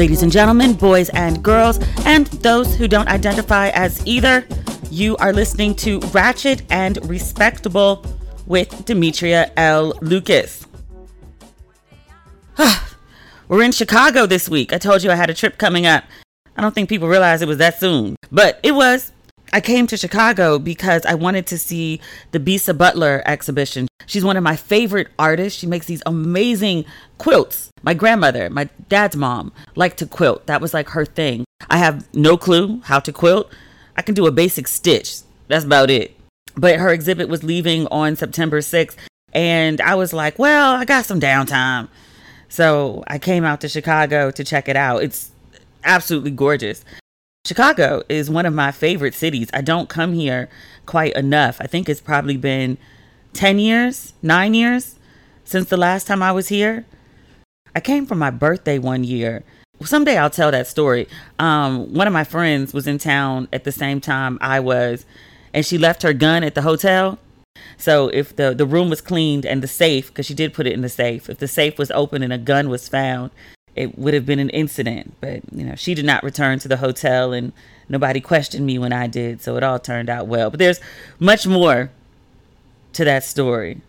Ladies and gentlemen, boys and girls, and those who don't identify as either, you are listening to Ratchet and Respectable with Demetria L. Lucas. We're in Chicago this week. I told you I had a trip coming up. I don't think people realize it was that soon, but it was. I came to Chicago because I wanted to see the Bisa Butler exhibition. She's one of my favorite artists. She makes these amazing quilts. My grandmother, my dad's mom, liked to quilt. That was like her thing. I have no clue how to quilt. I can do a basic stitch. That's about it. But her exhibit was leaving on September 6th. And I was like, well, I got some downtime. So I came out to Chicago to check it out. It's absolutely gorgeous. Chicago is one of my favorite cities. I don't come here quite enough. I think it's probably been 9 years since the last time I was here. I came for my birthday one year. Someday I'll tell that story. One of my friends was in town at the same time I was, and she left her gun at the hotel. So if the room was cleaned and the safe, because she did put it in the safe, if the safe was open and a gun was found, it would have been an incident. But, you know, she did not return to the hotel and nobody questioned me when I did. So it all turned out well. But there's much more to that story.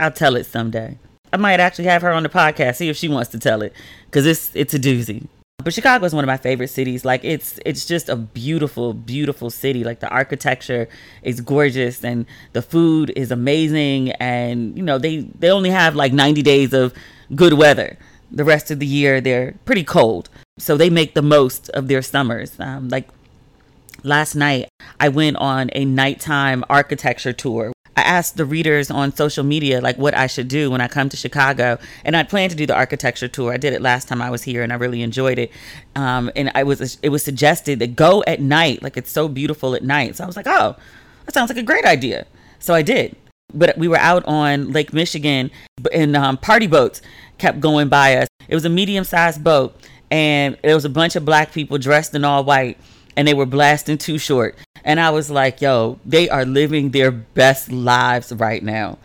I'll tell it someday. I might actually have her on the podcast, see if she wants to tell it, because it's a doozy. But Chicago is one of my favorite cities. Like, it's just a beautiful, beautiful city. Like, the architecture is gorgeous and the food is amazing. And, you know, they only have like 90 days of good weather. The rest of the year, they're pretty cold. So they make the most of their summers. Like last night, I went on a nighttime architecture tour. I asked the readers on social media, like, what I should do when I come to Chicago. And I planned to do the architecture tour. I did it last time I was here and I really enjoyed it. And it was suggested that go at night. Like, it's so beautiful at night. So I was like, oh, that sounds like a great idea. So I did. But we were out on Lake Michigan and party boats kept going by us. It was a medium-sized boat and there was a bunch of black people dressed in all white and they were blasting Too Short. And I was like, yo, they are living their best lives right now.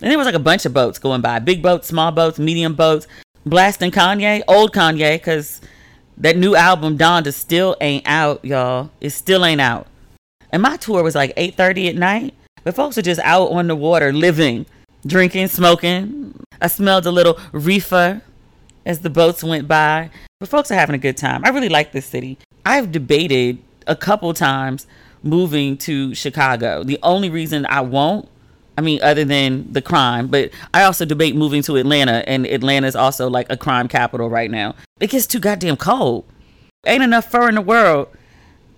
And there was like a bunch of boats going by. Big boats, small boats, medium boats. Blasting Kanye, old Kanye, because that new album, Donda, still ain't out, y'all. It still ain't out. And my tour was like 8:30 at night. But folks are just out on the water, living, drinking, smoking. I smelled a little reefer as the boats went by. But folks are having a good time. I really like this city. I've debated a couple times moving to Chicago. The only reason I won't, other than the crime, but I also debate moving to Atlanta, and Atlanta's also like a crime capital right now. It gets too goddamn cold. Ain't enough fur in the world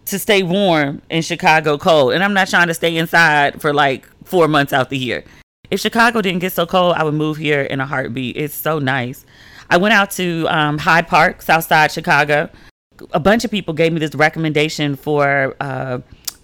to stay warm in Chicago cold. And I'm not trying to stay inside for like 4 months out the year. If Chicago didn't get so cold, I would move here in a heartbeat. It's so nice. I went out to Hyde Park, Southside Chicago. A bunch of people gave me this recommendation for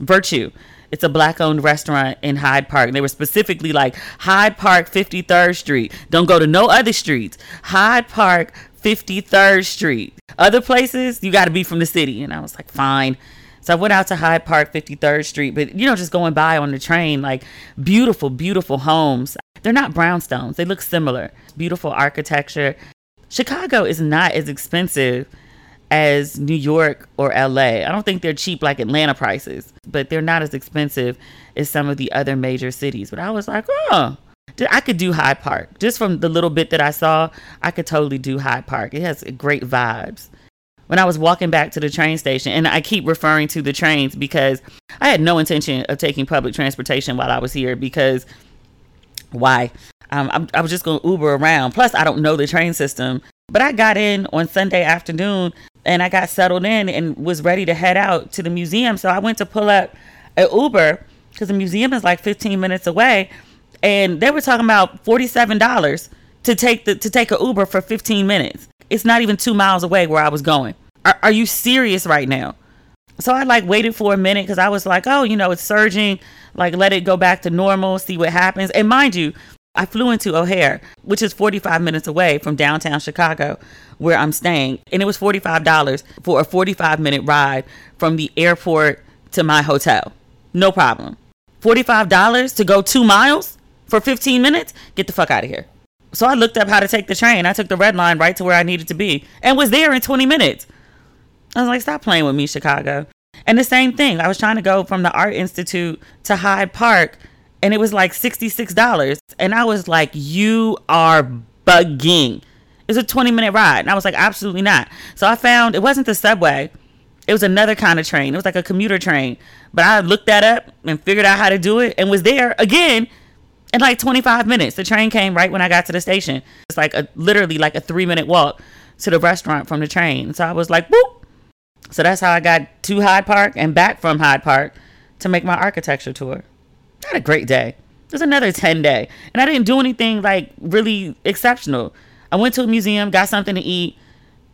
Virtue. It's a black-owned restaurant in Hyde Park. And they were specifically like, Hyde Park 53rd Street. Don't go to no other streets. Hyde Park 53rd Street. Other places, you got to be from the city. And I was like, fine. So I went out to Hyde Park, 53rd Street, but, you know, just going by on the train, like beautiful, beautiful homes. They're not brownstones. They look similar. Beautiful architecture. Chicago is not as expensive as New York or L.A. I don't think they're cheap like Atlanta prices, but they're not as expensive as some of the other major cities. But I was like, oh, I could do Hyde Park. Just from the little bit that I saw, I could totally do Hyde Park. It has great vibes. When I was walking back to the train station, and I keep referring to the trains because I had no intention of taking public transportation while I was here, because why? I was just going to Uber around. Plus, I don't know the train system. But I got in on Sunday afternoon, and I got settled in and was ready to head out to the museum. So I went to pull up an Uber because the museum is like 15 minutes away. And they were talking about $47 to take an Uber for 15 minutes. It's not even 2 miles away where I was going. Are you serious right now? So I like waited for a minute because I was like, oh, you know, it's surging. Like, let it go back to normal, see what happens. And mind you, I flew into O'Hare, which is 45 minutes away from downtown Chicago, where I'm staying. And it was $45 for a 45-minute ride from the airport to my hotel. No problem. $45 to go 2 miles for 15 minutes? Get the fuck out of here. So I looked up how to take the train. I took the red line right to where I needed to be and was there in 20 minutes. I was like, stop playing with me, Chicago. And the same thing. I was trying to go from the Art Institute to Hyde Park, and it was like $66. And I was like, you are bugging. It's a 20-minute ride. And I was like, absolutely not. So I found it wasn't the subway. It was another kind of train. It was like a commuter train. But I looked that up and figured out how to do it and was there again in like 25 minutes. The train came right when I got to the station. It's like literally like a 3-minute walk to the restaurant from the train. So I was like, boop. So that's how I got to Hyde Park and back from Hyde Park to make my architecture tour. I had a great day. It was another 10-day. And I didn't do anything like really exceptional. I went to a museum, got something to eat,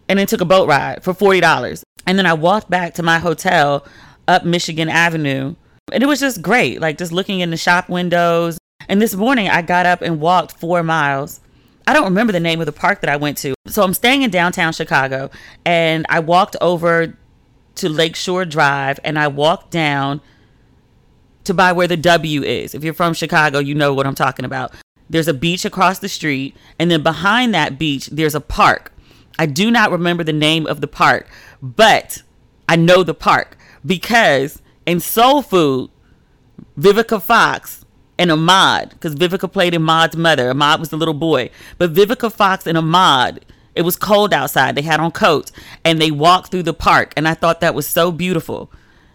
and then took a boat ride for $40. And then I walked back to my hotel up Michigan Avenue. And it was just great, like just looking in the shop windows. And this morning I got up and walked 4 miles. I don't remember the name of the park that I went to. So I'm staying in downtown Chicago, and I walked over to Lakeshore Drive, and I walked down to by where the W is. If you're from Chicago, you know what I'm talking about. There's a beach across the street, and then behind that beach, there's a park. I do not remember the name of the park, but I know the park because in Soul Food, Vivica Fox and Ahmad, because Vivica played Ahmad's mother. Ahmad was the little boy, but Vivica Fox and Ahmad, it was cold outside. They had on coats and they walked through the park. And I thought that was so beautiful.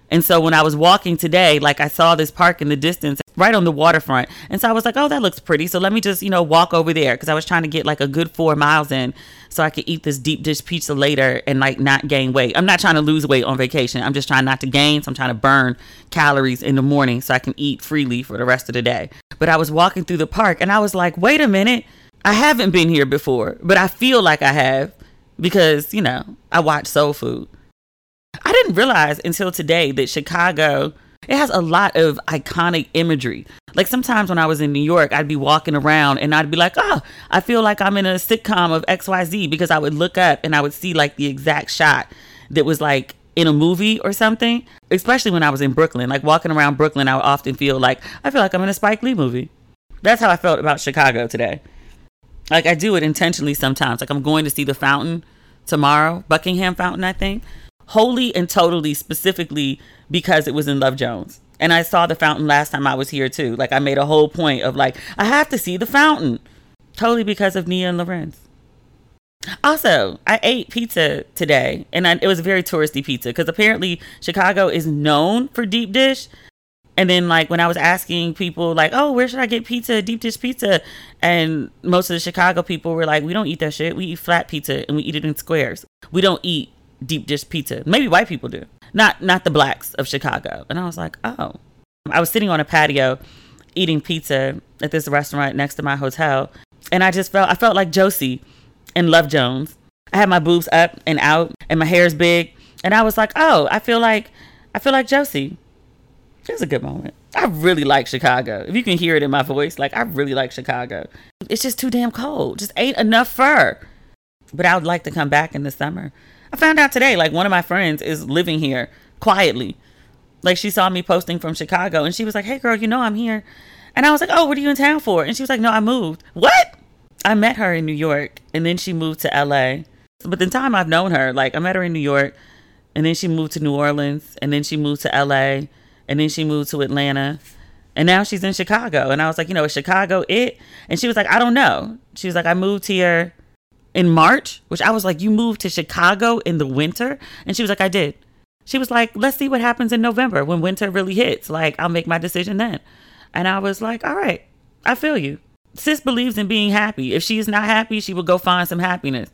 And so when I was walking today, like I saw this park in the distance right on the waterfront. And so I was like, oh, that looks pretty. So let me just, walk over there. Cause I was trying to get like a good 4 miles in so I could eat this deep dish pizza later and like not gain weight. I'm not trying to lose weight on vacation. I'm just trying not to gain. So I'm trying to burn calories in the morning so I can eat freely for the rest of the day. But I was walking through the park and I was like, wait a minute. I haven't been here before, but I feel like I have because, I watch Soul Food. I didn't realize until today that Chicago, it has a lot of iconic imagery. Like sometimes when I was in New York, I'd be walking around and I'd be like, oh, I feel like I'm in a sitcom of XYZ because I would look up and I would see like the exact shot that was like in a movie or something, especially when I was in Brooklyn. Like walking around Brooklyn, I would often feel like I'm in a Spike Lee movie. That's how I felt about Chicago today. Like I do it intentionally sometimes. Like I'm going to see the fountain tomorrow, Buckingham Fountain, I think. Wholly and totally specifically because it was in Love Jones. And I saw the fountain last time I was here too. Like I made a whole point of like, I have to see the fountain. Totally because of Nia and Lorenz. Also, I ate pizza today and it was a very touristy pizza because apparently Chicago is known for deep dish. And then like when I was asking people like, oh, where should I get pizza, deep dish pizza? And most of the Chicago people were like, we don't eat that shit. We eat flat pizza and we eat it in squares. We don't eat deep dish pizza. Maybe white people do. Not the blacks of Chicago. And I was like, oh. I was sitting on a patio eating pizza at this restaurant next to my hotel. And I just felt like Josie in Love Jones. I had my boobs up and out and my hair's big. And I was like, oh, I feel like Josie. It was a good moment. I really like Chicago. If you can hear it in my voice, like I really like Chicago. It's just too damn cold. Just ain't enough fur. But I would like to come back in the summer. I found out today, like one of my friends is living here quietly. Like she saw me posting from Chicago and she was like, hey girl, I'm here. And I was like, oh, what are you in town for? And she was like, no, I moved. What? I met her in New York and then she moved to LA. But the time I've known her, like I met her in New York and then she moved to New Orleans and then she moved to LA. And then she moved to Atlanta and now she's in Chicago. And I was like, is Chicago it? And she was like, I don't know. She was like, I moved here in March, which I was like, you moved to Chicago in the winter? And she was like, I did. She was like, let's see what happens in November when winter really hits. Like, I'll make my decision then. And I was like, all right, I feel you. Sis believes in being happy. If she is not happy, she will go find some happiness.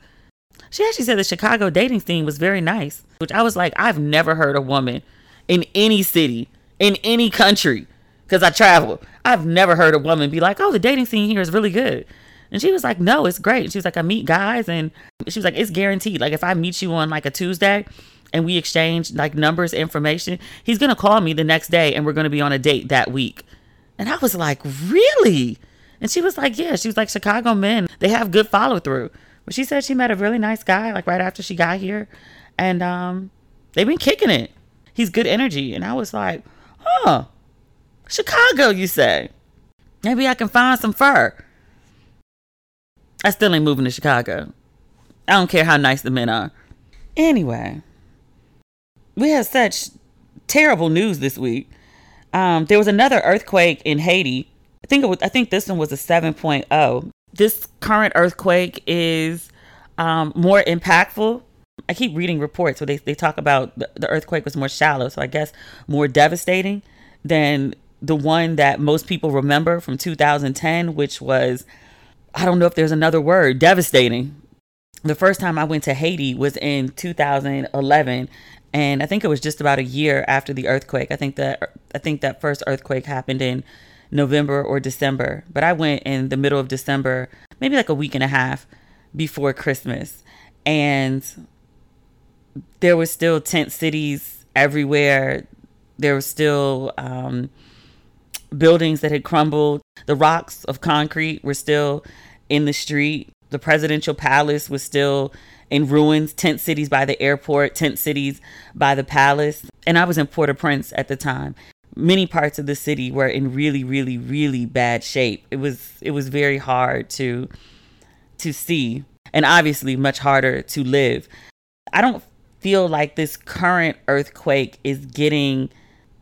She actually said the Chicago dating scene was very nice, which I was like, I've never heard a woman in any city in any country, because I travel, I've never heard a woman be like, oh, the dating scene here is really good. And she was like, no, it's great. She was like, I meet guys and she was like, it's guaranteed. Like if I meet you on like a Tuesday and we exchange like numbers, information, he's going to call me the next day and we're going to be on a date that week. And I was like, really? And she was like, yeah, she was like, Chicago men, they have good follow through. But she said she met a really nice guy like right after she got here and they've been kicking it. He's good energy. And I was like, huh, Chicago, you say? Maybe I can find some fur. I still ain't moving to Chicago. I don't care how nice the men are. Anyway, we have such terrible news this week. There was another earthquake in Haiti. I think this one was a 7.0. This current earthquake is more impactful. I keep reading reports where they talk about the earthquake was more shallow, so I guess more devastating than the one that most people remember from 2010, which was, I don't know if there's another word, devastating. The first time I went to Haiti was in 2011, and I think it was just about a year after the earthquake. I think that first earthquake happened in November or December, but I went in the middle of December, maybe like a week and a half before Christmas, and there were still tent cities everywhere. There were still buildings that had crumbled. The rocks of concrete were still in the street. The presidential palace was still in ruins. Tent cities by the airport, tent cities by the palace. And I was in Port-au-Prince at the time. Many parts of the city were in really, really, really bad shape. It was very hard to see, and obviously much harder to live. I don't feel like this current earthquake is getting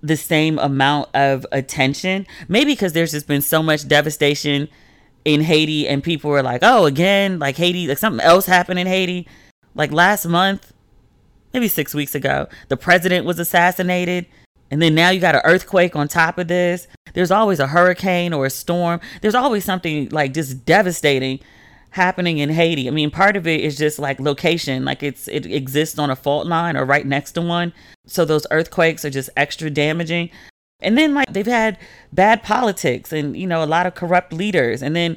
the same amount of attention. Maybe because there's just been so much devastation in Haiti, and people were like, oh, again, like Haiti, like something else happened in Haiti. Like last month, maybe 6 weeks ago, the president was assassinated. And then now you got an earthquake on top of this. There's always a hurricane or a storm. There's always something like just devastating happening in Haiti. I mean, part of it is just like location, like it exists on a fault line or right next to one. So those earthquakes are just extra damaging. And then like they've had bad politics and, you know, a lot of corrupt leaders. And then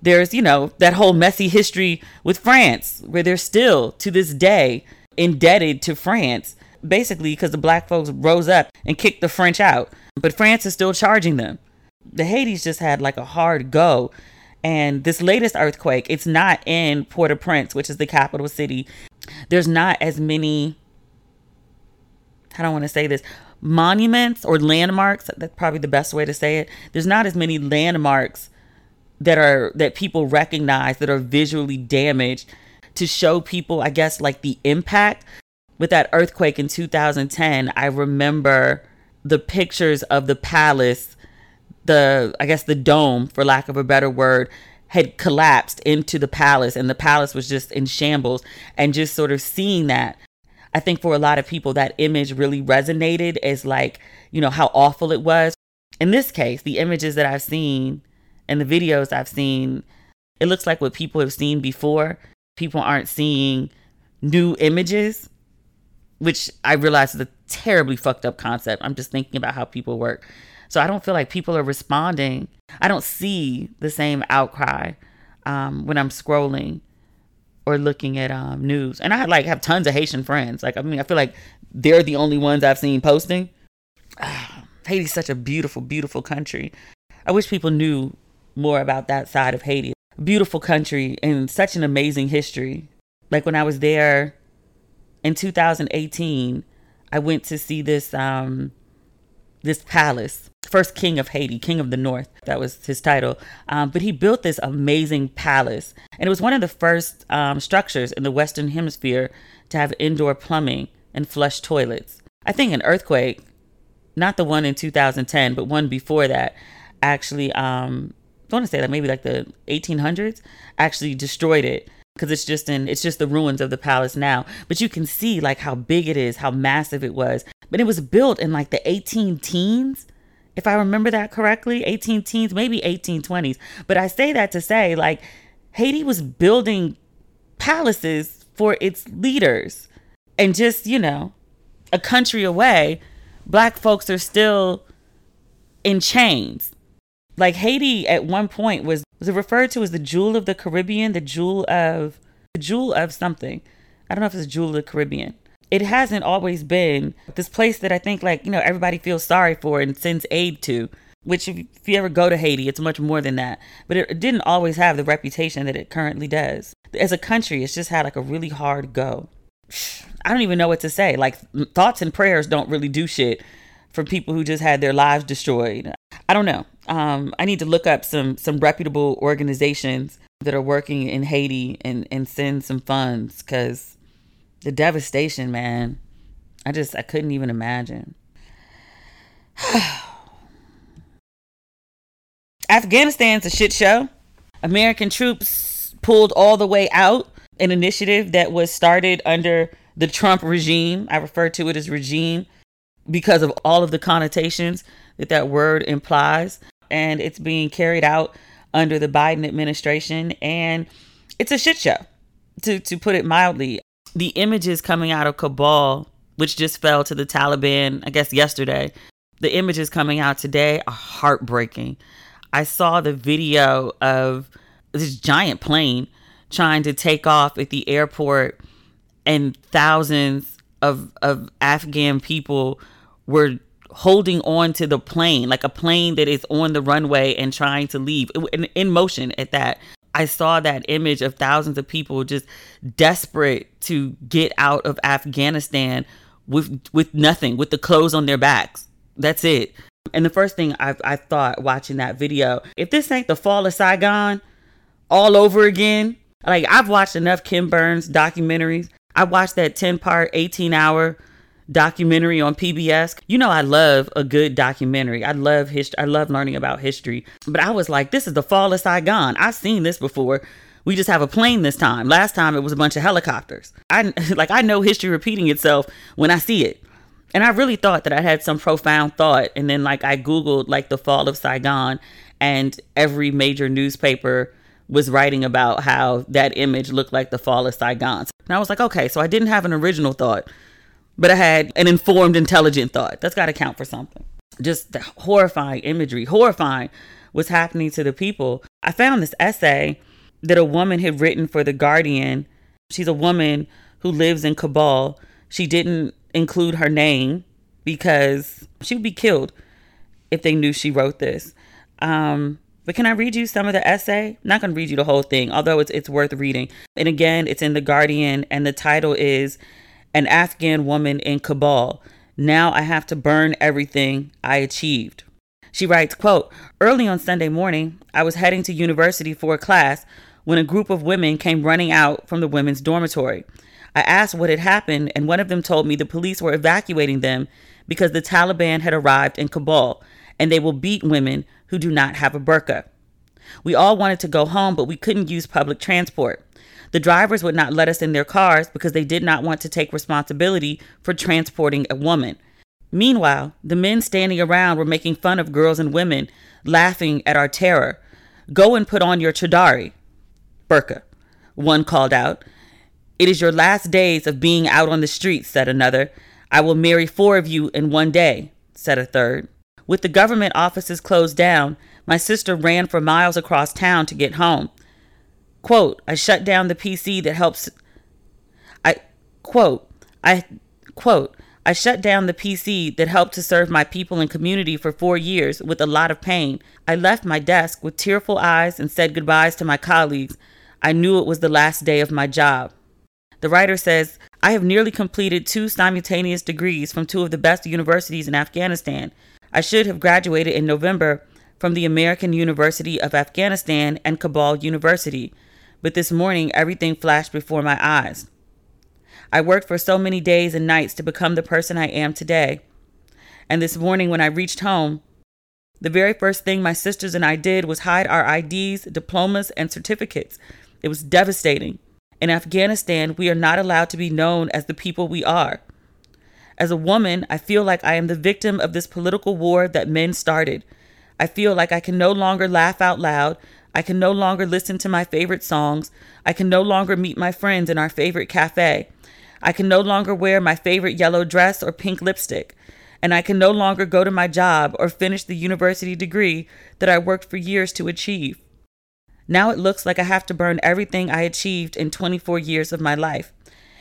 there's, you know, that whole messy history with France, where they're still to this day indebted to France. Basically, because the black folks rose up and kicked the French out. But France is still charging them. The Haiti's just had like a hard go. And this latest earthquake, it's not in Port-au-Prince, which is the capital city. There's not as many, I don't want to say this, monuments or landmarks. That's probably the best way to say it. There's not as many landmarks that people recognize that are visually damaged to show people, I guess, like the impact. With that earthquake in 2010, I remember the pictures of the palace, the dome, for lack of a better word, had collapsed into the palace, and the palace was just in shambles, and just sort of seeing that. I think for a lot of people, that image really resonated as like, you know, how awful it was. In this case, the images that I've seen and the videos I've seen, it looks like what people have seen before. People aren't seeing new images, which I realize is a terribly fucked up concept. I'm just thinking about how people work. So I don't feel like people are responding. I don't see the same outcry when I'm scrolling or looking at news. And I like have tons of Haitian friends. Like, I mean, I feel like they're the only ones I've seen posting. Haiti's such a beautiful, beautiful country. I wish people knew more about that side of Haiti. Beautiful country and such an amazing history. Like when I was there in 2018, I went to see this palace, first king of Haiti, king of the north. That was his title. But he built this amazing palace. And it was one of the first structures in the Western Hemisphere to have indoor plumbing and flush toilets. I think an earthquake, not the one in 2010, but one before that, actually, I want to say that maybe like the 1800s, actually destroyed it. Because it's just the ruins of the palace now. But you can see like how big it is, how massive it was. But it was built in like the 1810s, if I remember that correctly, 1810s, maybe 1820s. But I say that to say like Haiti was building palaces for its leaders. And just, you know, a country away, black folks are still in chains. Like Haiti at one point was it referred to as the jewel of the Caribbean, the jewel of something. I don't know if it's a jewel of the Caribbean. It hasn't always been this place that I think like, you know, everybody feels sorry for and sends aid to, which if you ever go to Haiti, it's much more than that. But it didn't always have the reputation that it currently does. As a country, it's just had like a really hard go. I don't even know what to say. Like thoughts and prayers don't really do shit for people who just had their lives destroyed. I don't know. I need to look up some reputable organizations that are working in Haiti and send some funds, because the devastation, man, I couldn't even imagine. Afghanistan's a shit show. American troops pulled all the way out, an initiative that was started under the Trump regime. I refer to it as regime because of all of the connotations that word implies. And it's being carried out under the Biden administration. And it's a shit show, to put it mildly. The images coming out of Kabul, which just fell to the Taliban, I guess, yesterday. The images coming out today are heartbreaking. I saw the video of this giant plane trying to take off at the airport, and thousands of Afghan people were holding on to the plane, like a plane that is on the runway and trying to leave in motion at that. I saw that image of thousands of people just desperate to get out of Afghanistan with nothing, with the clothes on their backs. That's it. And the first thing I thought watching that video, if this ain't the fall of Saigon all over again, like, I've watched enough Kim Burns documentaries. I watched that 10-part, 18-hour documentary on PBS. You know, I love a good documentary. I love history. I love learning about history. But I was like, this is the fall of Saigon. I've seen this before. We just have a plane this time. Last time it was a bunch of helicopters. I know history repeating itself when I see it. And I really thought that I had some profound thought. And then, like, I Googled, like, the fall of Saigon, and every major newspaper was writing about how that image looked like the fall of Saigon. And I was like, okay, so I didn't have an original thought, but I had an informed, intelligent thought. That's got to count for something. Just the horrifying imagery, horrifying what's happening to the people. I found this essay that a woman had written for The Guardian. She's a woman who lives in Kabul. She didn't include her name because she would be killed if they knew she wrote this. But can I read you some of the essay? I'm not going to read you the whole thing, although it's worth reading. And again, it's in The Guardian, and the title is An Afghan Woman in Kabul. Now I have to burn everything I achieved. She writes, quote, early on Sunday morning, I was heading to university for a class when a group of women came running out from the women's dormitory. I asked what had happened, and one of them told me the police were evacuating them because the Taliban had arrived in Kabul, and they will beat women who do not have a burqa. We all wanted to go home, but we couldn't use public transport. The drivers would not let us in their cars because they did not want to take responsibility for transporting a woman. Meanwhile, the men standing around were making fun of girls and women, laughing at our terror. Go and put on your chadari, burqa, one called out. It is your last days of being out on the streets, said another. I will marry 4 of you in 1 day, said a third. With the government offices closed down, my sister ran for miles across town to get home. Quote, I shut down the PC that helps. I shut down the PC that helped to serve my people and community for 4 years with a lot of pain. I left my desk with tearful eyes and said goodbyes to my colleagues. I knew it was the last day of my job. The writer says, I have nearly completed 2 simultaneous degrees from 2 of the best universities in Afghanistan. I should have graduated in November from the American University of Afghanistan and Kabul University, but this morning everything flashed before my eyes. I worked for so many days and nights to become the person I am today, and this morning when I reached home, the very first thing my sisters and I did was hide our IDs, diplomas, and certificates. It was devastating. In Afghanistan, we are not allowed to be known as the people we are. As a woman, I feel like I am the victim of this political war that men started. I feel like I can no longer laugh out loud. I can no longer listen to my favorite songs. I can no longer meet my friends in our favorite cafe. I can no longer wear my favorite yellow dress or pink lipstick. And I can no longer go to my job or finish the university degree that I worked for years to achieve. Now it looks like I have to burn everything I achieved in 24 years of my life.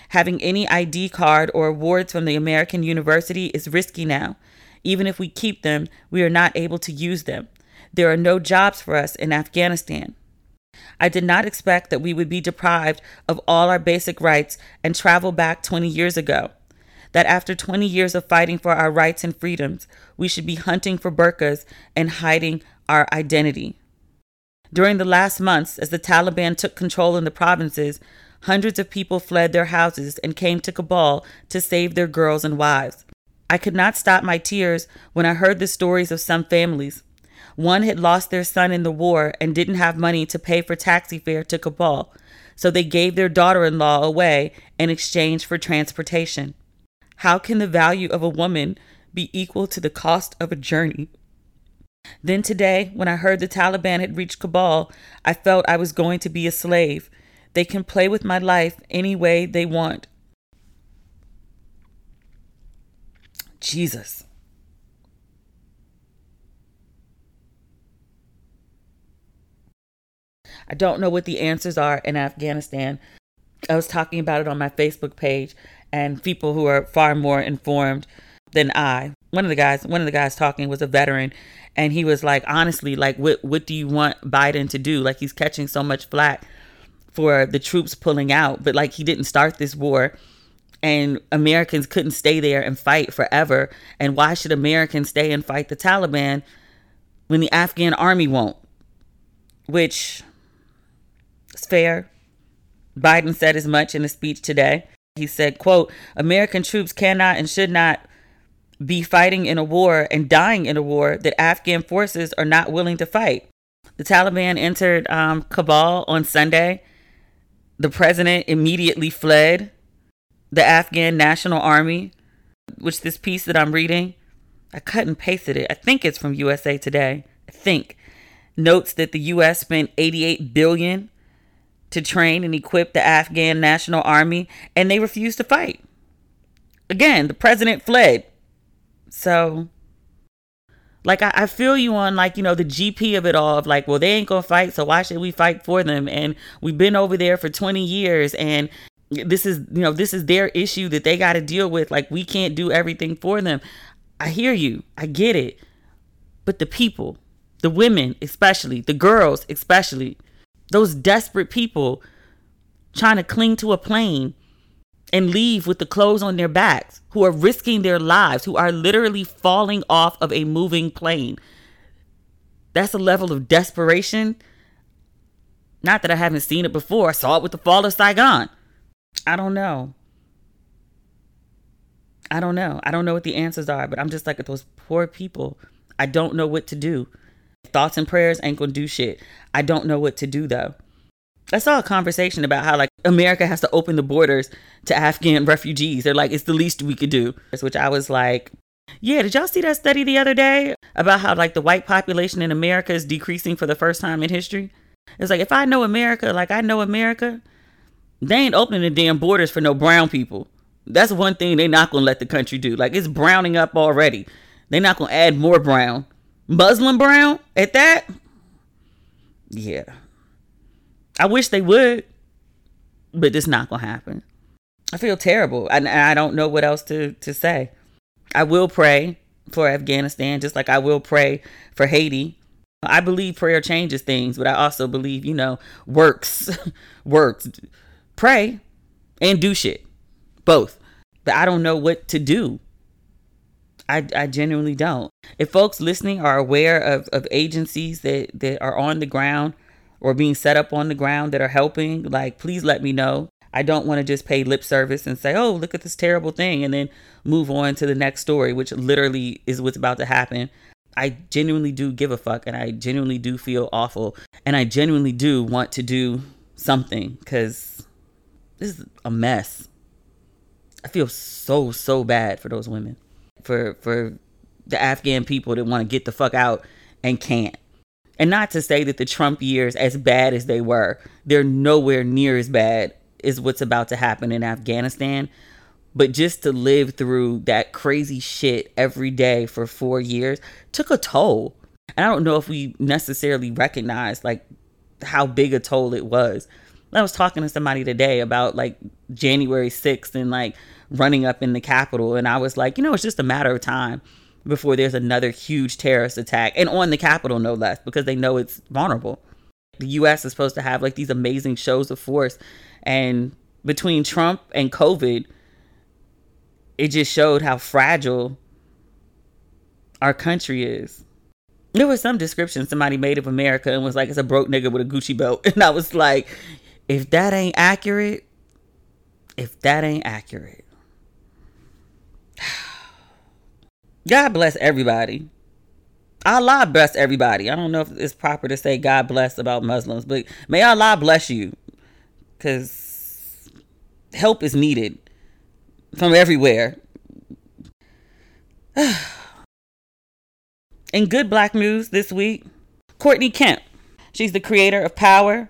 Having any ID card or awards from the American University is risky now. Even if we keep them, we are not able to use them. There are no jobs for us in Afghanistan. I did not expect that we would be deprived of all our basic rights and travel back 20 years ago. That after 20 years of fighting for our rights and freedoms, we should be hunting for burqas and hiding our identity. During the last months, as the Taliban took control in the provinces, hundreds of people fled their houses and came to Kabul to save their girls and wives. I could not stop my tears when I heard the stories of some families. One had lost their son in the war and didn't have money to pay for taxi fare to Kabul, so they gave their daughter-in-law away in exchange for transportation. How can the value of a woman be equal to the cost of a journey? Then today, when I heard the Taliban had reached Kabul, I felt I was going to be a slave. They can play with my life any way they want. Jesus. I don't know what the answers are in Afghanistan. I was talking about it on my Facebook page, and people who are far more informed than I. One of the guys talking was a veteran, and he was like, honestly, like, what do you want Biden to do? Like, he's catching so much flack for the troops pulling out, but like, he didn't start this war, and Americans couldn't stay there and fight forever. And why should Americans stay and fight the Taliban when the Afghan army won't? Which is fair. Biden said as much in a speech today. He said, quote, American troops cannot and should not be fighting in a war and dying in a war that Afghan forces are not willing to fight. The Taliban entered Kabul on Sunday. The president immediately fled the Afghan National Army, which this piece that I'm reading, I cut and pasted it. I think it's from USA Today. Notes that the U.S. spent $88 billion to train and equip the Afghan National Army, and they refused to fight. Again, the president fled. So, like, I feel you on, like, you know, the GP of it all of, like, well, they ain't gonna fight, so why should we fight for them? And we've been over there for 20 years, and this is their issue that they got to deal with. Like, we can't do everything for them. I hear you. I get it. But the people, the women especially, the girls especially, those desperate people trying to cling to a plane and leave with the clothes on their backs, who are risking their lives, who are literally falling off of a moving plane. That's a level of desperation. Not that I haven't seen it before. I saw it with the fall of Saigon. I don't know. I don't know what the answers are, but I'm just like, those poor people. I don't know what to do. Thoughts and prayers ain't gonna do shit. I don't know what to do, though. I saw a conversation about how, like, America has to open the borders to Afghan refugees. They're like, it's the least we could do. Which I was like, yeah, did y'all see that study the other day about how, like, the white population in America is decreasing for the first time in history? It's like, if I know America, like I know America, they ain't opening the damn borders for no brown people. That's one thing they not gonna let the country do. Like, it's browning up already. They're not gonna add more brown. Muslim brown at that? Yeah. I wish they would, but it's not going to happen. I feel terrible, and I don't know what else to say. I will pray for Afghanistan, just like I will pray for Haiti. I believe prayer changes things, but I also believe, you know, works. Pray and do shit, both. But I don't know what to do. I genuinely don't. If folks listening are aware of agencies that are on the ground or being set up on the ground that are helping, like, please let me know. I don't want to just pay lip service and say, oh, look at this terrible thing, and then move on to the next story, which literally is what's about to happen. I genuinely do give a fuck, and I genuinely do feel awful, and I genuinely do want to do something, because this is a mess. I feel so, so bad for those women, for the Afghan people that want to get the fuck out and can't. And not to say that the Trump years, as bad as they were, they're nowhere near as bad as what's about to happen in Afghanistan. But just to live through that crazy shit every day for 4 years took a toll. And I don't know if we necessarily recognize, like, how big a toll it was. I was talking to somebody today about, like, January 6th and, like, running up in the Capitol. And I was like, you know, it's just a matter of time before there's another huge terrorist attack, and on the Capitol, no less, because they know it's vulnerable. The U.S. is supposed to have, like, these amazing shows of force, and between Trump and COVID, it just showed how fragile our country is. There was some description somebody made of America and was like, it's a broke nigga with a Gucci belt. And I was like, if that ain't accurate. God bless everybody. Allah bless everybody. I don't know if it's proper to say God bless about Muslims, but may Allah bless you, because help is needed from everywhere. In good black news this week, Courtney Kemp, she's the creator of Power.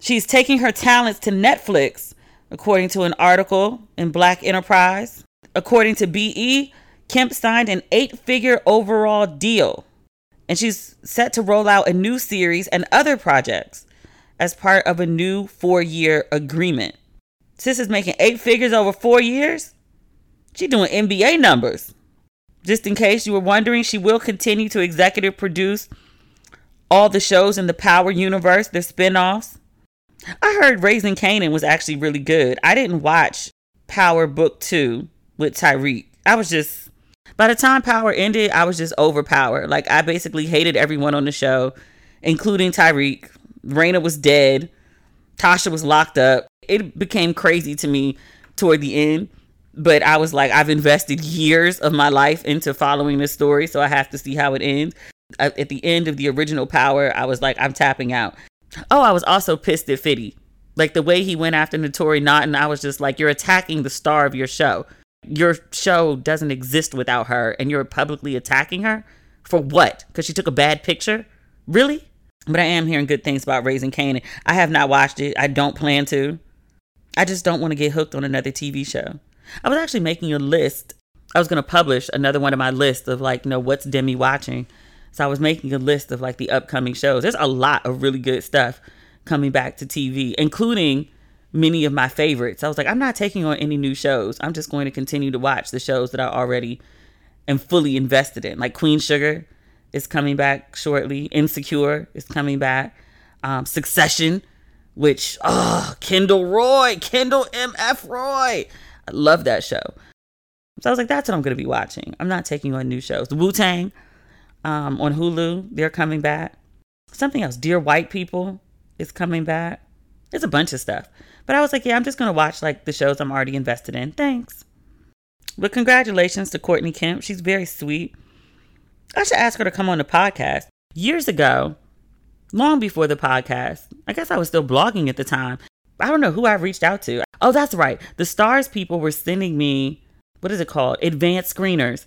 She's taking her talents to Netflix, according to an article in Black Enterprise. According to BE, Kemp signed an 8-figure overall deal, and she's set to roll out a new series and other projects as part of a new 4-year agreement. Sis is making 8 figures over 4 years. She's doing NBA numbers. Just in case you were wondering, she will continue to executive produce all the shows in the Power universe, their spinoffs. I heard Raising Kanan was actually really good. I didn't watch Power Book 2 with Tyreek. By the time Power ended, I was just over Power. Like, I basically hated everyone on the show, including Tyreek. Raina was dead. Tasha was locked up. It became crazy to me toward the end. But I was like, I've invested years of my life into following this story, so I have to see how it ends. At the end of the original Power, I was like, I'm tapping out. Oh, I was also pissed at Fiddy. Like, the way he went after Notori Naughton, I was just like, you're attacking the star of your show. Your show doesn't exist without her, and you're publicly attacking her? For what? Because she took a bad picture? Really? But I am hearing good things about Raising Kanan. I have not watched it. I don't plan to. I just don't want to get hooked on another TV show. I was actually making a list. I was going to publish another one of my list of like, what's Demi watching? So I was making a list of like the upcoming shows. There's a lot of really good stuff coming back to TV, including many of my favorites. I was like, I'm not taking on any new shows. I'm just going to continue to watch the shows that I already am fully invested in. Like Queen Sugar is coming back shortly. Insecure is coming back. Succession, which, Kendall MF Roy. I love that show. So I was like, that's what I'm going to be watching. I'm not taking on new shows. The Wu-Tang on Hulu, they're coming back. Something else, Dear White People is coming back. There's a bunch of stuff. But I was like, yeah, I'm just going to watch like the shows I'm already invested in. Thanks. But congratulations to Courtney Kemp. She's very sweet. I should ask her to come on the podcast. Years ago, long before the podcast, I guess I was still blogging at the time. I don't know who I reached out to. Oh, that's right. The stars people were sending me, what is it called? Advanced screeners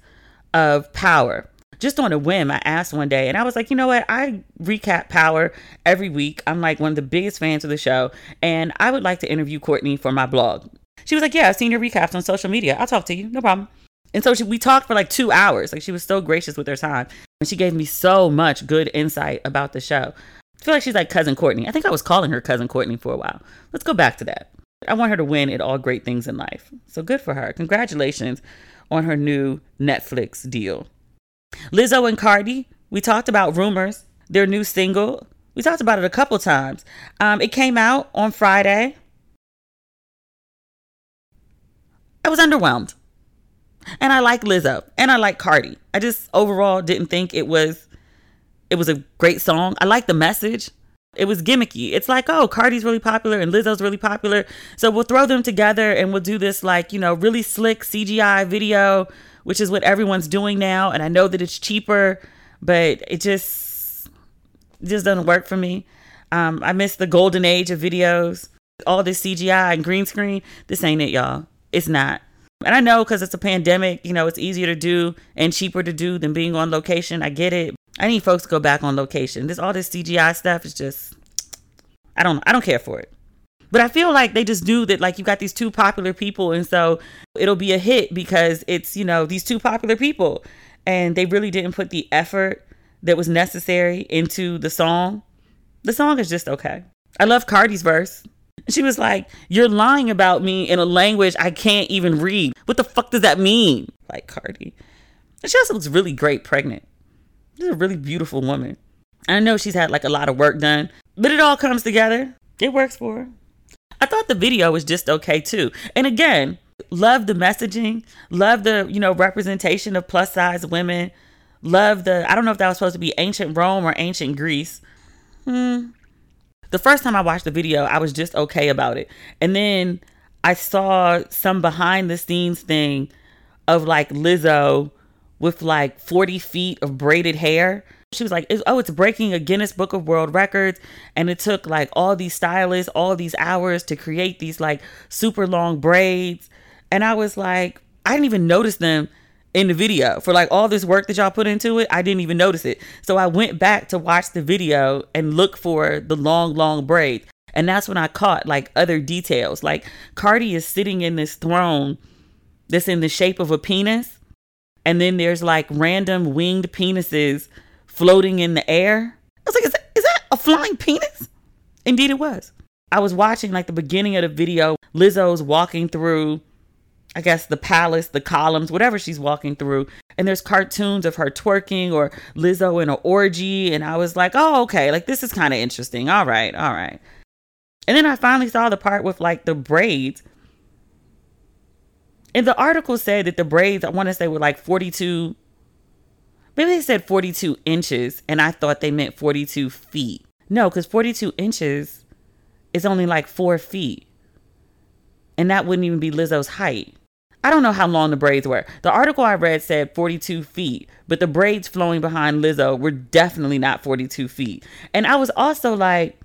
of Power. Just on a whim, I asked one day and I was like, you know what? I recap Power every week. I'm like one of the biggest fans of the show. And I would like to interview Courtney for my blog. She was like, yeah, I've seen your recaps on social media. I'll talk to you. No problem. And so we talked for like 2 hours. Like, she was so gracious with her time. And she gave me so much good insight about the show. I feel like she's like Cousin Courtney. I think I was calling her Cousin Courtney for a while. Let's go back to that. I want her to win at all great things in life. So good for her. Congratulations on her new Netflix deal. Lizzo and Cardi, we talked about Rumors, their new single. We talked about it a couple times. It came out on Friday. I was underwhelmed. And I like Lizzo and I like Cardi. I just overall didn't think it was a great song. I like the message. It was gimmicky. It's like, oh, Cardi's really popular and Lizzo's really popular, so we'll throw them together and we'll do this like, really slick CGI video, which is what everyone's doing now. And I know that it's cheaper, but it just doesn't work for me. I miss the golden age of videos. All this CGI and green screen. This ain't it, y'all. It's not. And I know because it's a pandemic, it's easier to do and cheaper to do than being on location. I get it. I need folks to go back on location. All this CGI stuff is just, I don't care for it. But I feel like they just knew that, like, you got these two popular people, and so it'll be a hit because it's, these two popular people. And they really didn't put the effort that was necessary into the song. The song is just okay. I love Cardi's verse. She was like, you're lying about me in a language I can't even read. What the fuck does that mean? Like, Cardi. And she also looks really great pregnant. She's a really beautiful woman. I know she's had like a lot of work done, but it all comes together. It works for her. I thought the video was just okay too. And again, love the messaging, love the, representation of plus size women, Love the, I don't know if that was supposed to be ancient Rome or ancient Greece. The first time I watched the video, I was just okay about it. And then I saw some behind the scenes thing of like Lizzo with like 40 feet of braided hair. She was like, oh, it's breaking a Guinness Book of World Records. And it took like all these stylists, all these hours to create these like super long braids. And I was like, I didn't even notice them in the video. For like all this work that y'all put into it, I didn't even notice it. So I went back to watch the video and look for the long, long braids. And that's when I caught like other details. Like Cardi is sitting in this throne that's in the shape of a penis. And then there's like random winged penises floating in the air. I was like, is that a flying penis? Indeed it was. I was watching like the beginning of the video. Lizzo's walking through, I guess, the palace, the columns, whatever she's walking through. And there's cartoons of her twerking or Lizzo in an orgy. And I was like, oh, okay. Like, this is kind of interesting. All right. All right. And then I finally saw the part with like the braids. And the article said that the braids, I want to say, were like 42. Maybe they said 42 inches. And I thought they meant 42 feet. No, because 42 inches is only like 4 feet. And that wouldn't even be Lizzo's height. I don't know how long the braids were. The article I read said 42 feet, but the braids flowing behind Lizzo were definitely not 42 feet. And I was also like,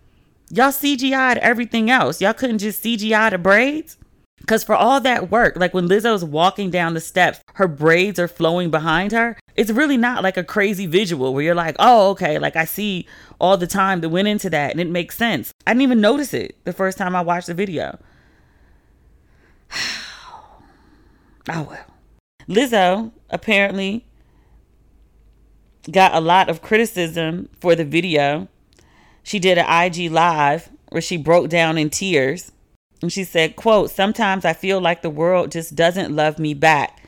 y'all CGI'd everything else. Y'all couldn't just CGI the braids? Because for all that work, like when Lizzo's walking down the steps, her braids are flowing behind her. It's really not like a crazy visual where you're like, oh, okay, like I see all the time that went into that and it makes sense. I didn't even notice it the first time I watched the video. Oh well. Lizzo apparently got a lot of criticism for the video. She did an IG live where she broke down in tears and she said, quote, "Sometimes I feel like the world just doesn't love me back.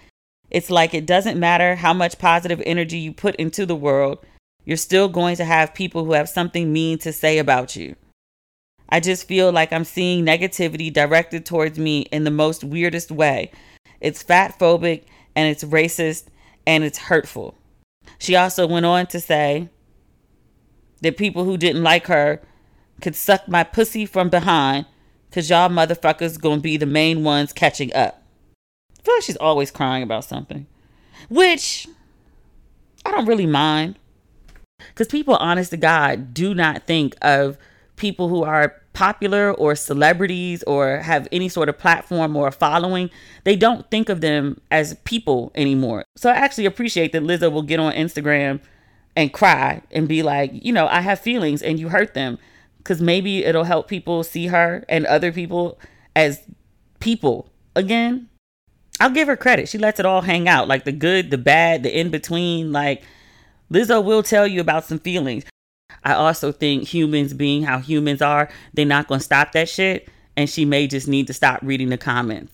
It's like it doesn't matter how much positive energy you put into the world. You're still going to have people who have something mean to say about you. I just feel like I'm seeing negativity directed towards me in the most weirdest way. It's fat phobic and it's racist and it's hurtful." She also went on to say that people who didn't like her could suck my pussy from behind because y'all motherfuckers going to be the main ones catching up. I feel like she's always crying about something, which I don't really mind because people, honest to God, do not think of people who are popular or celebrities or have any sort of platform or a following. They don't think of them as people anymore. So I actually appreciate that Lizzo will get on Instagram and cry and be like, you know, I have feelings and you hurt them, because maybe it'll help people see her and other people as people again. I'll give her credit. She lets it all hang out, like the good, the bad, the in between. Like Lizzo will tell you about some feelings. I also think humans being how humans are, they're not going to stop that shit. And she may just need to stop reading the comments.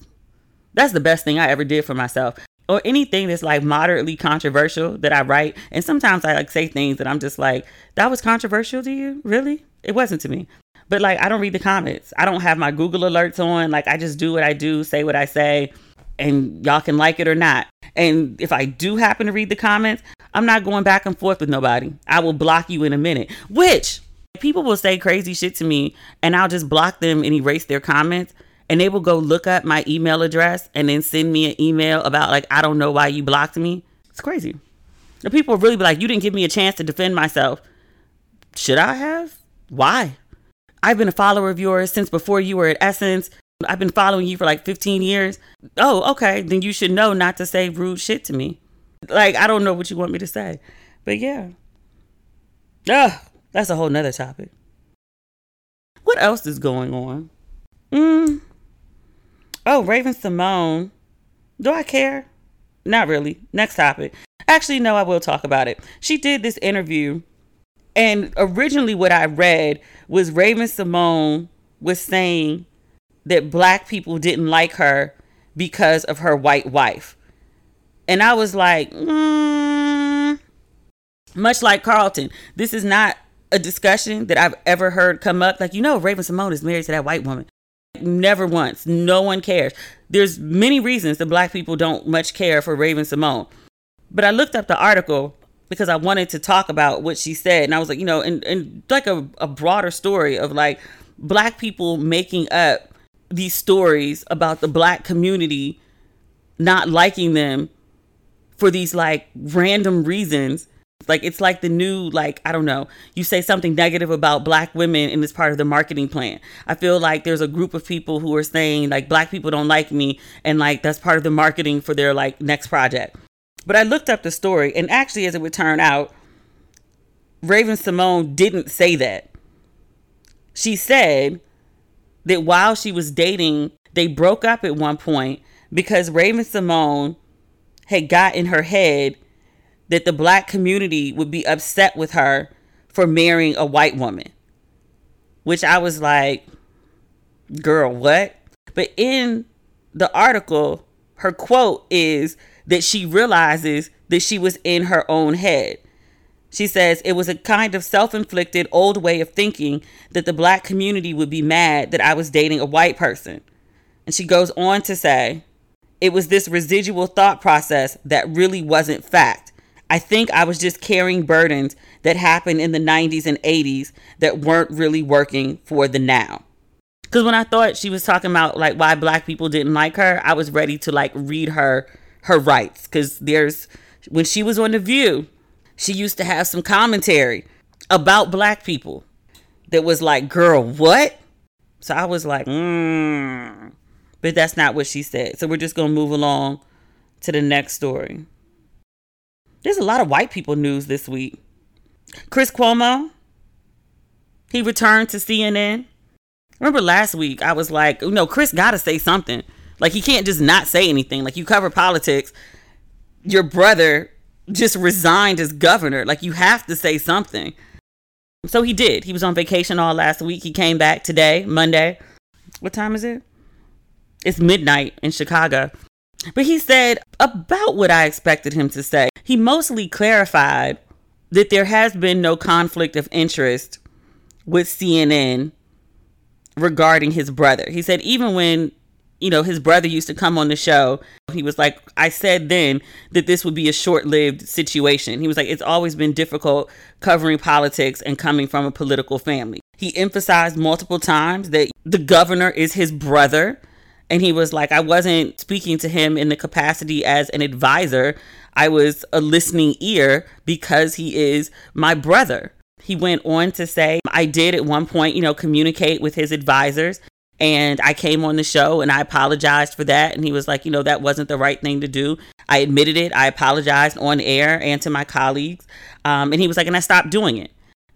That's the best thing I ever did for myself. Or anything that's like moderately controversial that I write. And sometimes I like say things that I'm just like, that was controversial to you? Really? It wasn't to me. But like, I don't read the comments. I don't have my Google alerts on. Like I just do what I do, say what I say, and y'all can like it or not. And if I do happen to read the comments, I'm not going back and forth with nobody. I will block you in a minute, which people will say crazy shit to me and I'll just block them and erase their comments, and they will go look up my email address and then send me an email about like, I don't know why you blocked me. It's crazy. The people really be like, you didn't give me a chance to defend myself. Should I have? Why? I've been a follower of yours since before you were at Essence. I've been following you for like 15 years. Oh, okay. Then you should know not to say rude shit to me. Like, I don't know what you want me to say. But yeah. Ugh, that's a whole nother topic. What else is going on? Oh, Raven-Symoné. Do I care? Not really. Next topic. Actually, no, I will talk about it. She did this interview. And originally what I read was Raven-Symoné was saying that black people didn't like her because of her white wife. And I was like, much like Carlton, this is not a discussion that I've ever heard come up. Like, you know, Raven-Symoné is married to that white woman. Never once. No one cares. There's many reasons that black people don't much care for Raven-Symoné. But I looked up the article because I wanted to talk about what she said. And I was like, you know, and like a broader story of like black people making up these stories about the black community not liking them for these like random reasons. Like, it's like the new, like, I don't know, you say something negative about black women and it's part of the marketing plan. I feel like there's a group of people who are saying like black people don't like me, and like that's part of the marketing for their like next project. But I looked up the story, and actually, as it would turn out, Raven-Symoné didn't say that. She said that while she was dating, they broke up at one point because Raven-Symoné had got in her head that the black community would be upset with her for marrying a white woman, which I was like, girl, what? But in the article, her quote is that she realizes that she was in her own head. She says, it was a kind of self-inflicted old way of thinking that the black community would be mad that I was dating a white person. And she goes on to say, it was this residual thought process that really wasn't fact. I think I was just carrying burdens that happened in the 90s and 80s that weren't really working for the now. Because when I thought she was talking about like why black people didn't like her, I was ready to like read her rights. Because when she was on The View, she used to have some commentary about black people that was like, girl, what? So I was like, but that's not what she said. So we're just going to move along to the next story. There's a lot of white people news this week. Chris Cuomo, he returned to CNN. Remember last week, I was like, you know, Chris got to say something. Like, he can't just not say anything. Like, you cover politics. Your brother just resigned as governor. Like, you have to say something. So he did. He was on vacation all last week. He came back today, Monday. What time is it? It's midnight in Chicago. But he said about what I expected him to say. He mostly clarified that there has been no conflict of interest with CNN regarding his brother. He said even when, you know, his brother used to come on the show, he was like, I said then that this would be a short-lived situation. He was like, it's always been difficult covering politics and coming from a political family. He emphasized multiple times that the governor is his brother. And he was like, I wasn't speaking to him in the capacity as an advisor. I was a listening ear because he is my brother. He went on to say, I did at one point, you know, communicate with his advisors. And I came on the show and I apologized for that. And he was like, you know, that wasn't the right thing to do. I admitted it. I apologized on air and to my colleagues. And he was like, and I stopped doing it.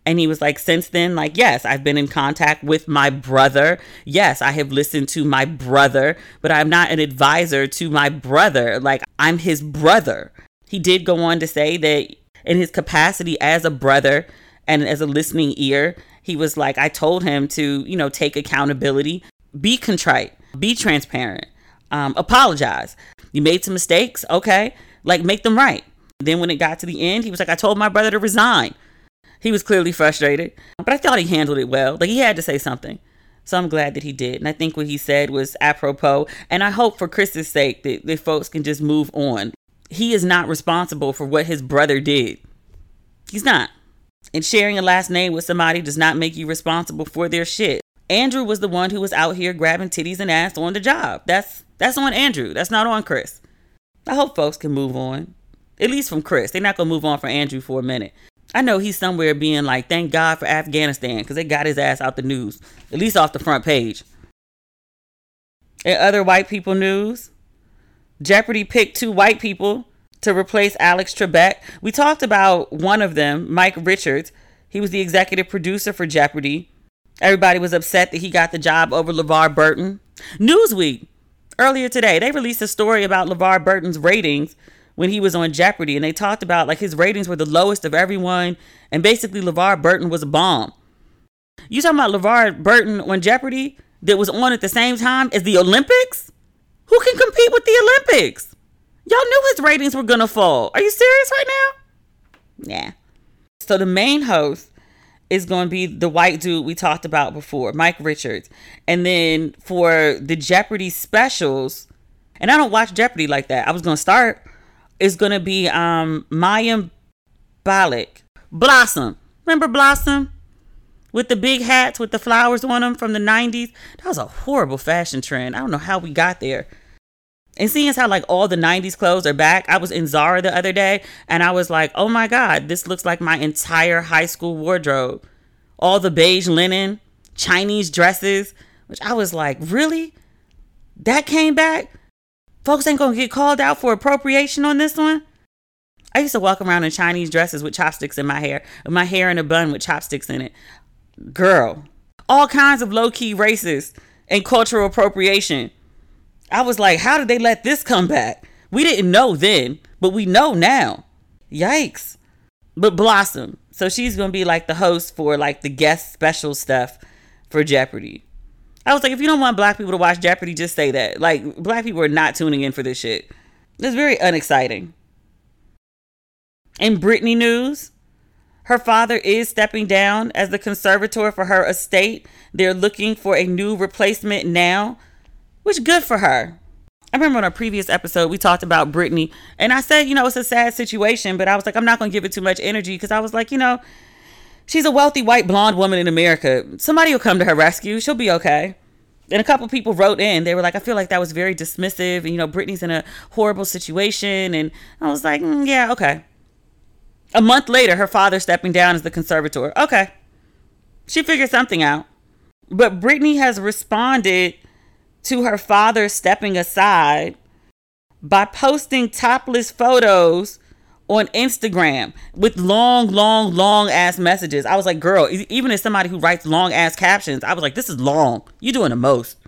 And he was like, since then, like, yes, I've been in contact with my brother. Yes, I have listened to my brother, but I'm not an advisor to my brother. Like, I'm his brother. He did go on to say that in his capacity as a brother and as a listening ear, he was like, I told him to, you know, take accountability, be contrite, be transparent, apologize. You made some mistakes. Okay. Like, make them right. Then when it got to the end, he was like, I told my brother to resign. He was clearly frustrated, but I thought he handled it well. Like, he had to say something. So I'm glad that he did. And I think what he said was apropos. And I hope for Chris's sake that folks can just move on. He is not responsible for what his brother did. He's not. And sharing a last name with somebody does not make you responsible for their shit. Andrew was the one who was out here grabbing titties and ass on the job. That's on Andrew. That's not on Chris. I hope folks can move on, at least from Chris. They're not going to move on from Andrew for a minute. I know he's somewhere being like, thank God for Afghanistan, because they got his ass out the news, at least off the front page. In other white people news, Jeopardy picked two white people to replace Alex Trebek. We talked about one of them, Mike Richards. He was the executive producer for Jeopardy. Everybody was upset that he got the job over LeVar Burton. Newsweek, earlier today, they released a story about LeVar Burton's ratings when he was on Jeopardy, and they talked about like his ratings were the lowest of everyone, and basically LeVar Burton was a bomb. You talking about LeVar Burton on Jeopardy that was on at the same time as the Olympics? Who can compete with the Olympics? Y'all knew his ratings were gonna fall. Are you serious right now? Nah. So the main host is gonna be the white dude we talked about before, Mike Richards. And then for the Jeopardy specials, and I don't watch Jeopardy like that. I was gonna start. It's going to be Mayim Bollock. Blossom. Remember Blossom? With the big hats with the flowers on them from the 90s. That was a horrible fashion trend. I don't know how we got there. And seeing as how like all the 90s clothes are back, I was in Zara the other day and I was like, oh my God, this looks like my entire high school wardrobe. All the beige linen, Chinese dresses, which I was like, really? That came back? Folks ain't gonna get called out for appropriation on this one? I used to walk around in Chinese dresses with chopsticks in my hair in a bun with chopsticks in it. Girl, all kinds of low-key racist and cultural appropriation. I was like, how did they let this come back? We didn't know then, but we know now. Yikes. But Blossom. So she's going to be like the host for like the guest special stuff for Jeopardy. I was like, if you don't want black people to watch Jeopardy, just say that. Like, black people are not tuning in for this shit. It's very unexciting. In Britney news, her father is stepping down as the conservator for her estate. They're looking for a new replacement now, which good for her. I remember on our previous episode, we talked about Britney and I said, you know, it's a sad situation, but I was like, I'm not going to give it too much energy because I was like, you know, she's a wealthy white blonde woman in America. Somebody will come to her rescue. She'll be okay. And a couple people wrote in. They were like, I feel like that was very dismissive. And, you know, Britney's in a horrible situation. And I was like, yeah, okay. A month later, her father stepping down as the conservator. Okay. She figured something out. But Britney has responded to her father stepping aside by posting topless photos on Instagram with long ass messages. I was like, girl, even as somebody who writes long ass captions, I was like, this is long. You're doing the most.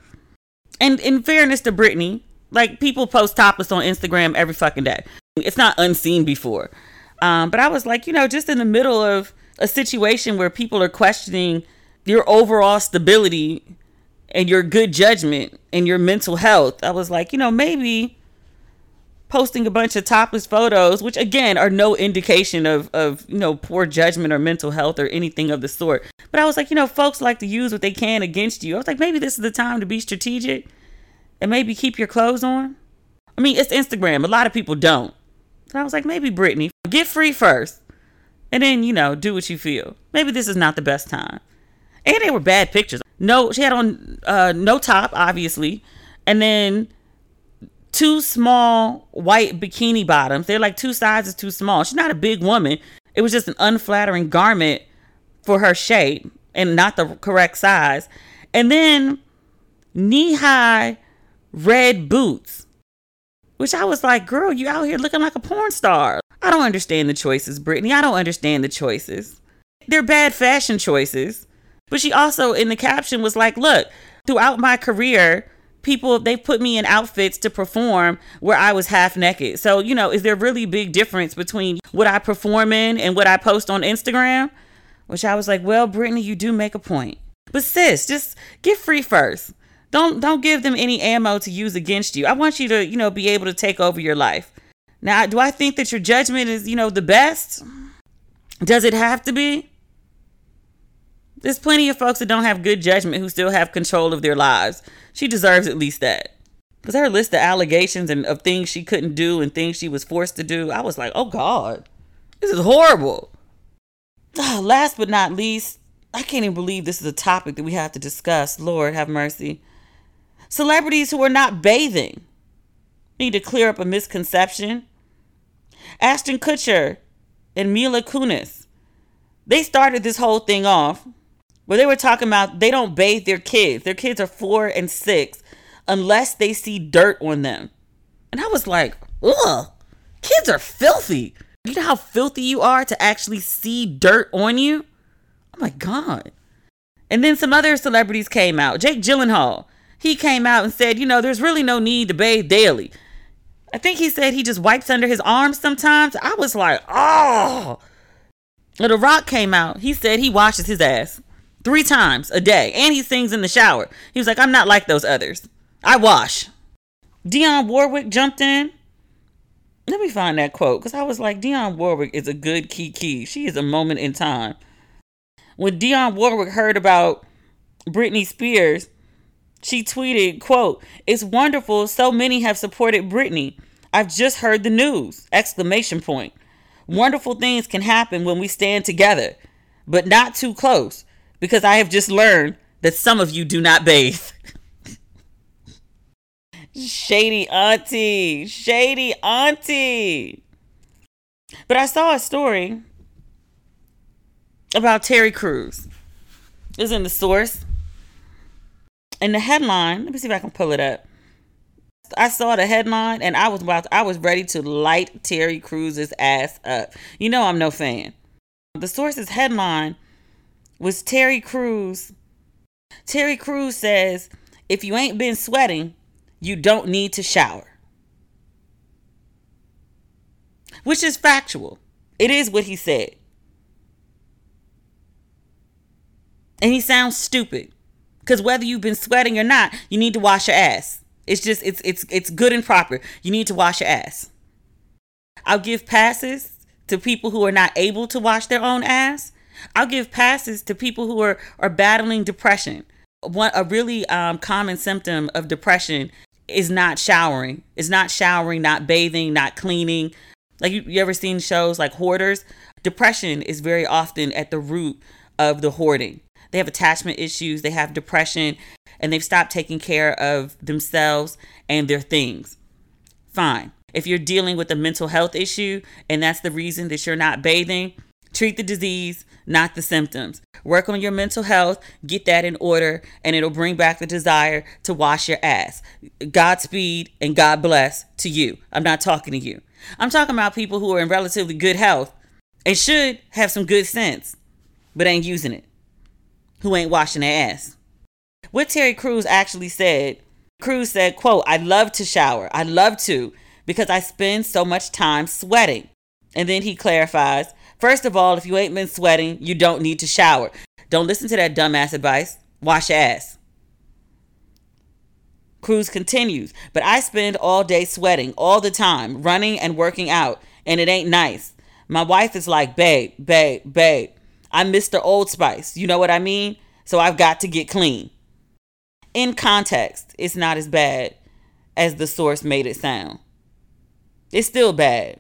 And in fairness to Britney, like, people post topless on Instagram every fucking day. It's not unseen before. But I was like, you know, just in the middle of a situation where people are questioning your overall stability and your good judgment and your mental health, I was like, you know, maybe posting a bunch of topless photos, which again are no indication of, you know, poor judgment or mental health or anything of the sort. But I was like, you know, folks like to use what they can against you. I was like, maybe this is the time to be strategic and maybe keep your clothes on. I mean, it's Instagram. A lot of people don't. So I was like, maybe Britney, get free first and then, you know, do what you feel. Maybe this is not the best time. And they were bad pictures. No, she had on no top, obviously. And then two small white bikini bottoms. They're like two sizes too small. She's not a big woman. It was just an unflattering garment for her shape and not the correct size. And then knee-high red boots, which I was like, girl, you out here looking like a porn star. I don't understand the choices, Britney. I don't understand the choices. They're bad fashion choices. But she also in the caption was like, look, throughout my career, people, they put me in outfits to perform where I was half naked. So, you know, is there really big difference between what I perform in and what I post on Instagram? Which I was like, well, Britney, you do make a point. But sis, just get free first. Don't give them any ammo to use against you. I want you to, you know, be able to take over your life. Now, do I think that your judgment is, you know, the best? Does it have to be? There's plenty of folks that don't have good judgment who still have control of their lives. She deserves at least that. Because her list of allegations and of things she couldn't do and things she was forced to do, I was like, oh God, this is horrible. Last but not least, I can't even believe this is a topic that we have to discuss. Lord have mercy. Celebrities who are not bathing need to clear up a misconception. Ashton Kutcher and Mila Kunis, they started this whole thing off where they were talking about they don't bathe their kids. Their kids are 4 and 6 unless they see dirt on them. And I was like, ugh, kids are filthy. You know how filthy you are to actually see dirt on you? Oh my God. And then some other celebrities came out. Jake Gyllenhaal, he came out and said, you know, there's really no need to bathe daily. I think he said he just wipes under his arms sometimes. I was like, oh. And The Rock came out. He said he washes his ass 3 times a day and he sings in the shower. He was like, I'm not like those others. I wash. Dionne Warwick jumped in. Let me find that quote because I was like, Dionne Warwick is a good Kiki. She is a moment in time. When Dionne Warwick heard about Britney Spears, she tweeted, quote, "It's wonderful. So many have supported Britney. I've just heard the news!" Wonderful things can happen when we stand together, but not too close, because I have just learned that some of you do not bathe. Shady auntie. Shady auntie. But I saw a story about Terry Crews. It was in The Source. And the headline, let me see if I can pull it up. I saw the headline and I was ready to light Terry Crews' ass up. You know I'm no fan. The Source's headline was Terry Crews says, if you ain't been sweating, you don't need to shower. Which is factual. It is what he said. And he sounds stupid. Because whether you've been sweating or not, you need to wash your ass. It's just, it's good and proper. You need to wash your ass. I'll give passes to people who are not able to wash their own ass. I'll give passes to people who are battling depression. A really common symptom of depression is not showering. It's not showering, not bathing, not cleaning. Like you ever seen shows like Hoarders? Depression is very often at the root of the hoarding. They have attachment issues, they have depression, and they've stopped taking care of themselves and their things. Fine. If you're dealing with a mental health issue and that's the reason that you're not bathing, treat the disease, not the symptoms. Work on your mental health, get that in order, and it'll bring back the desire to wash your ass. Godspeed and God bless to you. I'm not talking to you. I'm talking about people who are in relatively good health and should have some good sense, but ain't using it. Who ain't washing their ass. What Terry Crews actually said, Crews said, quote, I love to shower. I love to because I spend so much time sweating. And then he clarifies, first of all, if you ain't been sweating, you don't need to shower. Don't listen to that dumbass advice. Wash your ass. Crews continues, but I spend all day sweating all the time, running and working out, and it ain't nice. My wife is like, babe. I miss the Old Spice. You know what I mean? So I've got to get clean. In context, it's not as bad as The Source made it sound. It's still bad,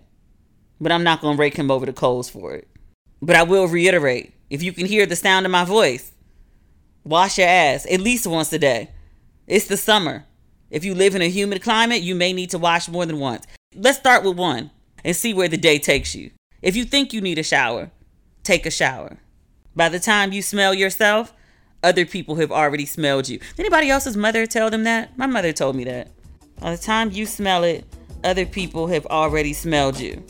but I'm not going to rake him over the coals for it. But I will reiterate, if you can hear the sound of my voice, wash your ass at least once a day. It's the summer. If you live in a humid climate, you may need to wash more than once. Let's start with one and see where the day takes you. If you think you need a shower, take a shower. By the time you smell yourself, other people have already smelled you. Did anybody else's mother tell them that? My mother told me that. By the time you smell it, other people have already smelled you.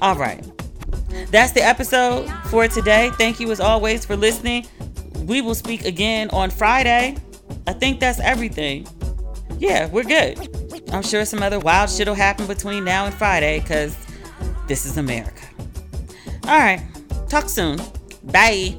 All right. That's the episode for today. Thank you as always for listening. We will speak again on Friday. I think that's everything. Yeah, we're good. I'm sure some other wild shit will happen between now and Friday because this is America. All right. Talk soon. Bye.